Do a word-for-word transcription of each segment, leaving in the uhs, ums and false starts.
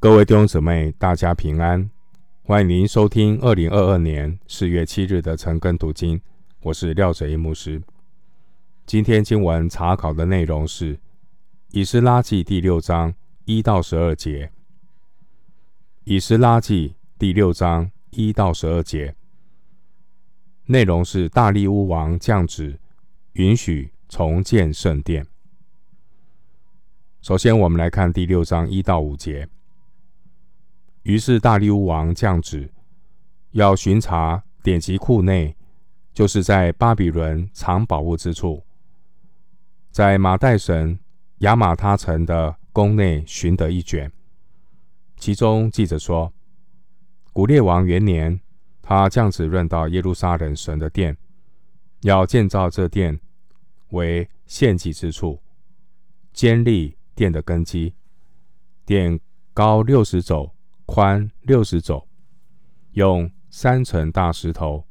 各位弟兄姊妹，大家平安，欢迎您收听二零二二年四月七日的晨更读经，我是廖哲一牧师。今天经文查考的内容是以斯拉记第六章一到十二节。以斯拉记第六章一到十二节内容是大利乌王降旨，允许重建圣殿。首先我们来看第六章一到五节。于是大利乌王降旨，要巡查典籍库内，就是在巴比伦藏宝物之处，在马代省亚玛他城的宫内寻得一卷，其中记着说，古列王元年，他降旨论到耶路撒冷神的殿，要建造这殿为献祭之处，坚立殿的根基，殿高六十肘，宽六十肘，用三层大石头，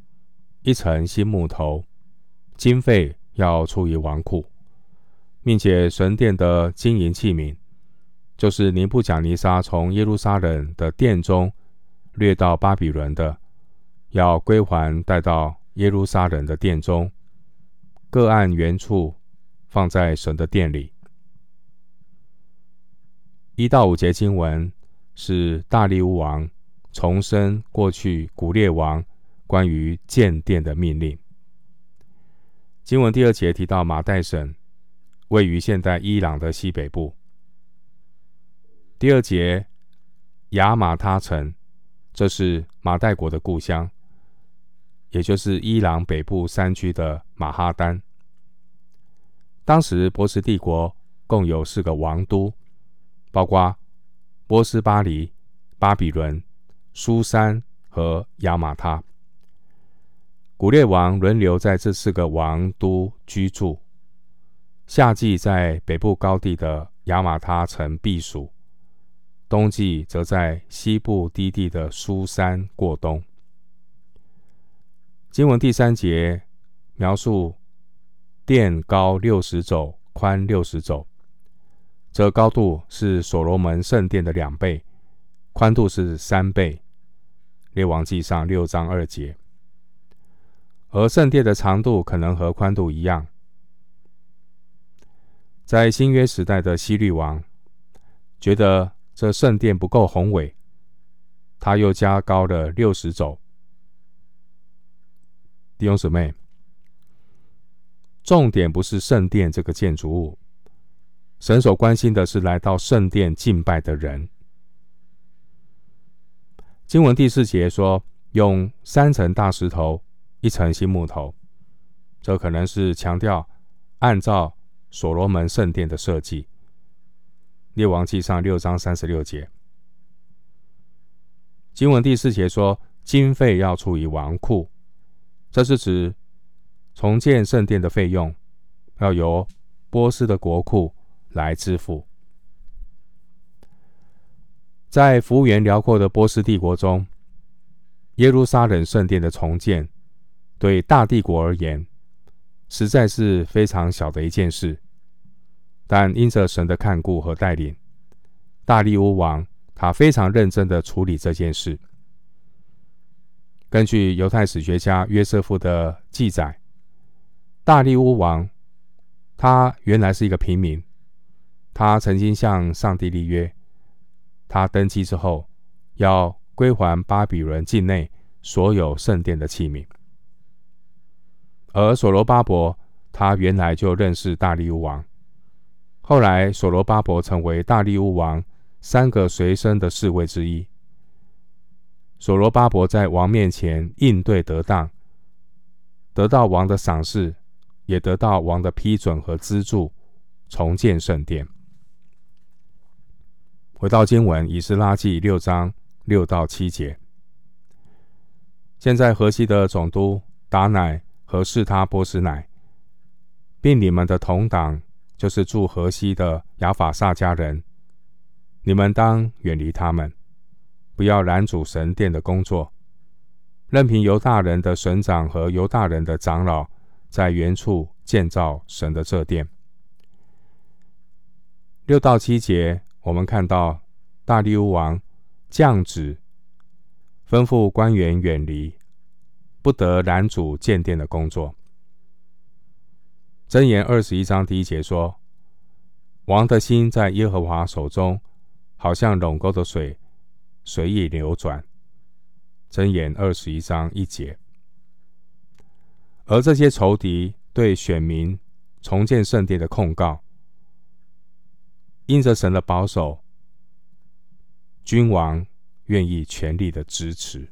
一层新木头，经费要出于王库，并且神殿的金银器皿，就是尼布甲尼撒从耶路撒冷的殿中掠到巴比伦的，要归还带到耶路撒冷的殿中，各按原处放在神的殿里。一到五节经文是大利乌王重申过去古列王关于建殿的命令。经文第二节提到马代省位于现代伊朗的西北部。第二节亚玛他城，这是马代国的故乡，也就是伊朗北部山区的马哈丹。当时波斯帝国共有四个王都，包括波斯巴黎、巴比伦、苏珊和亚玛他。古列王轮流在这四个王都居住，夏季在北部高地的亚玛他城避暑，冬季则在西部低地的苏珊过冬。经文第三节描述殿高六十肘，宽六十肘，这高度是所罗门圣殿的两倍，宽度是三倍。列王记上六章二节。而圣殿的长度可能和宽度一样。在新约时代的希律王，觉得这圣殿不够宏伟，他又加高了六十肘。弟兄姊妹，重点不是圣殿这个建筑物，神所关心的是来到圣殿敬拜的人。经文第四节说，用三层大石头，一层新木头，这可能是强调按照所罗门圣殿的设计。列王记上六章三十六节。经文第四节说，经费要出于王库，这是指重建圣殿的费用要由波斯的国库来支付。在幅员辽阔的波斯帝国中，耶路撒冷圣殿的重建对大帝国而言实在是非常小的一件事，但因着神的看顾和带领，大利乌王他非常认真地处理这件事。根据犹太史学家约瑟夫的记载，大利乌王他原来是一个平民，他曾经向上帝立约，他登基之后要归还巴比伦境内所有圣殿的器皿。而所罗巴伯他原来就认识大利乌王，后来所罗巴伯成为大利乌王三个随身的侍卫之一。所罗巴伯在王面前应对得当，得到王的赏识，也得到王的批准和资助，重建圣殿。回到经文以斯拉记六章六到七节。现在河西的总督达乃和示他波斯乃，并你们的同党，就是住河西的亚法萨迦人，你们当远离他们，不要拦阻神殿的工作，任凭犹大人的省长和犹大人的长老在原处建造神的这殿。六到七节我们看到大利乌王降旨，吩咐官员远离，不得拦阻建殿的工作。箴言二十一章第一节说，王的心在耶和华手中，好像垄沟的水随意流转。箴言二十一章一节。而这些仇敌对选民重建圣殿的控告，因着神的保守，君王愿意全力的支持。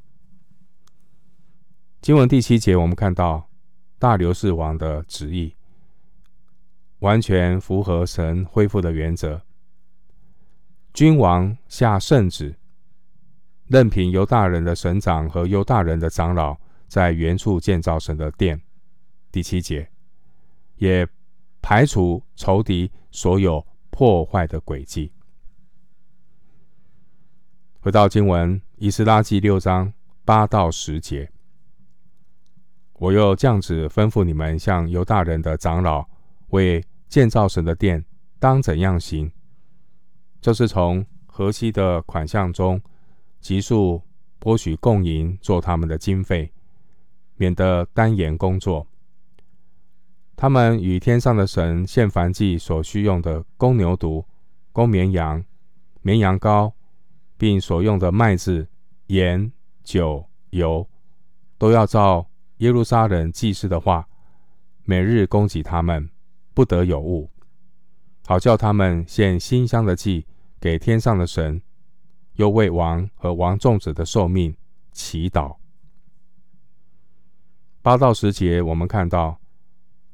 经文第七节，我们看到大流士王的旨意完全符合神恢复的原则。君王下圣旨，任凭犹大人的省长和犹大人的长老在原处建造神的殿。第七节，也排除仇敌所有破坏的诡计。回到经文以斯拉记六章八到十节，我又降旨吩咐你们，向犹大人的长老为建造神的殿当怎样行，就是从河西的款项中急速拨许供银做他们的经费，免得单言工作。他们与天上的神献燔祭所需用的公牛犊、公绵羊、绵羊羔，并所用的麦子、盐、酒、油，都要照耶路撒冷祭司的话，每日供给他们，不得有误，好叫他们献馨香的祭给天上的神，又为王和王众子的寿命祈祷。八到十节，我们看到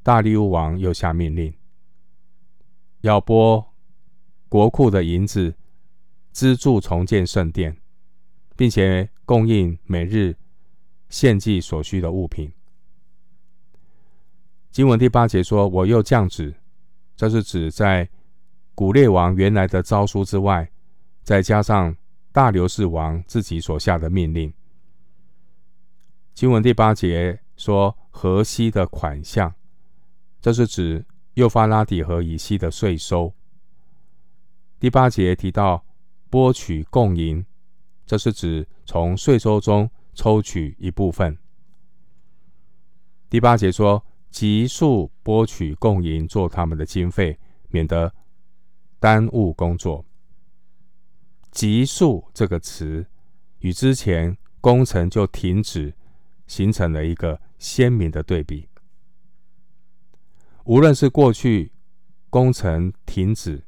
大利乌王又下命令，要拨国库的银子资助重建圣殿，并且供应每日献祭所需的物品。经文第八节说，我又降旨，这是指在古列王原来的诏书之外，再加上大流士王自己所下的命令。经文第八节说，河西的款项，这是指幼发拉底河以西的税收。第八节提到拨取供银，这是指从税收中抽取一部分。第八节说，急速拨取供银做他们的经费，免得耽误工作。急速这个词与之前工程就停止形成了一个鲜明的对比。无论是过去工程停止，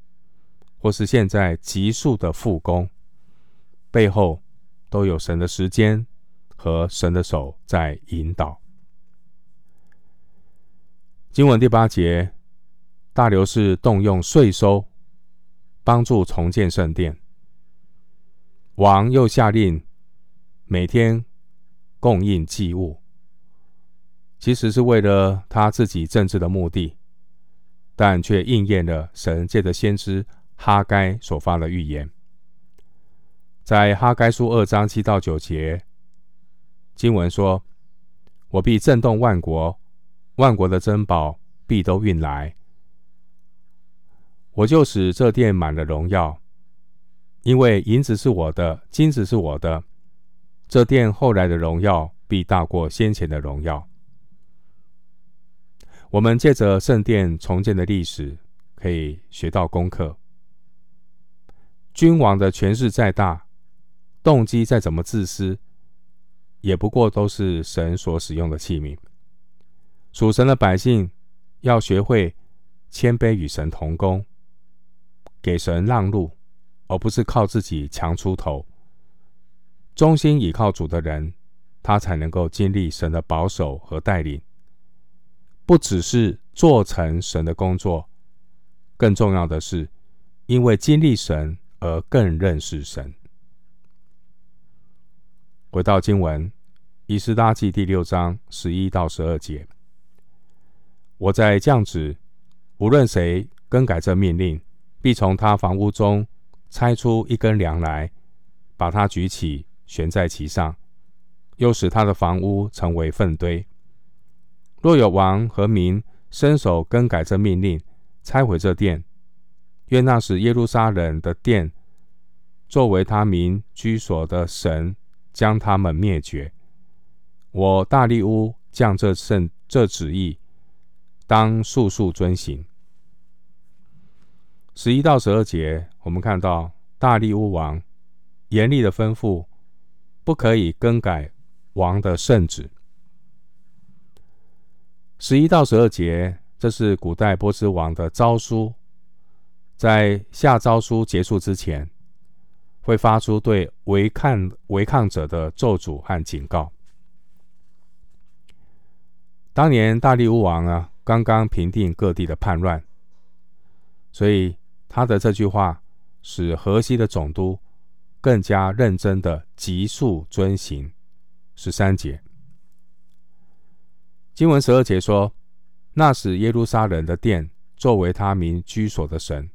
或是现在急速的复工，背后都有神的时间和神的手在引导。经文第八节，大流士动用税收帮助重建圣殿，王又下令每天供应祭物，其实是为了他自己政治的目的，但却应验了神借着先知哈该所发的预言。在哈该书二章七到九节，经文说，我必震动万国，万国的珍宝必都运来，我就使这殿满了荣耀，因为银子是我的，金子是我的，这殿后来的荣耀必大过先前的荣耀。我们借着圣殿重建的历史可以学到功课，君王的权势再大，动机再怎么自私，也不过都是神所使用的器皿。属神的百姓要学会谦卑与神同工，给神让路，而不是靠自己强出头。忠心倚靠主的人，他才能够经历神的保守和带领，不只是做成神的工作，更重要的是因为经历神而更认识神。回到经文以斯拉记第六章十一到十二节，我在降旨，无论谁更改这命令，必从他房屋中拆出一根梁来，把它举起悬在其上，又使他的房屋成为粪堆。若有王和民伸手更改这命令，拆毁这殿，愿那时耶路撒冷的殿作为他名居所的神将他们灭绝。我大利乌降这圣这旨意，当速速遵行。十一到十二节，我们看到大利乌王严厉的吩咐，不可以更改王的圣旨。十一到十二节，这是古代波斯王的诏书，在下诏书结束之前，会发出对违抗违抗者的咒诅和警告。当年大利乌王啊，刚刚平定各地的叛乱，所以他的这句话使河西的总督更加认真的急速遵行。十三节，经文十二节说，那使耶路撒冷的殿作为他民居所的神。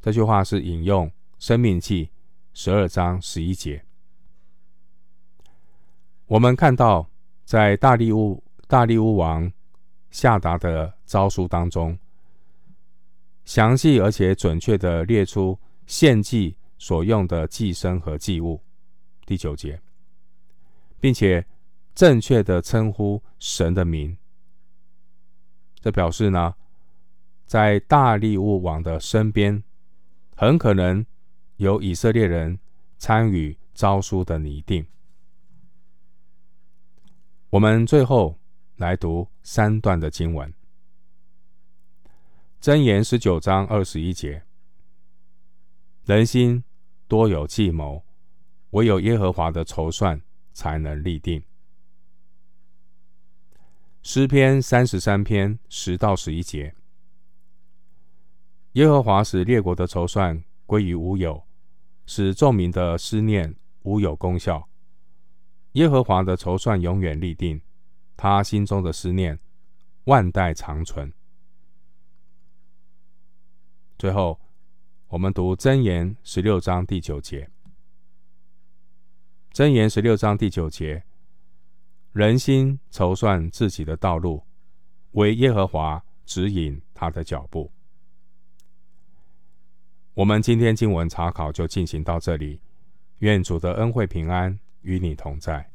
这句话是引用申命记十二章十一节。我们看到在大利乌大利乌王下达的诏书当中，详细而且准确的列出献祭所用的祭牲和祭物，第九节，并且正确的称呼神的名。这表示呢，在大利乌王的身边，很可能有以色列人参与诏书的拟定。我们最后来读三段的经文。箴言十九章二十一节，人心多有计谋，唯有耶和华的筹算才能立定。诗篇三十三篇十到十一节，耶和华使列国的筹算归于无有，使众民的思念无有功效。耶和华的筹算永远立定，他心中的思念万代长存。最后，我们读箴言十六章第九节。箴言十六章第九节，人心筹算自己的道路，唯耶和华指引他的脚步。我们今天经文查考就进行到这里，愿主的恩惠平安与你同在。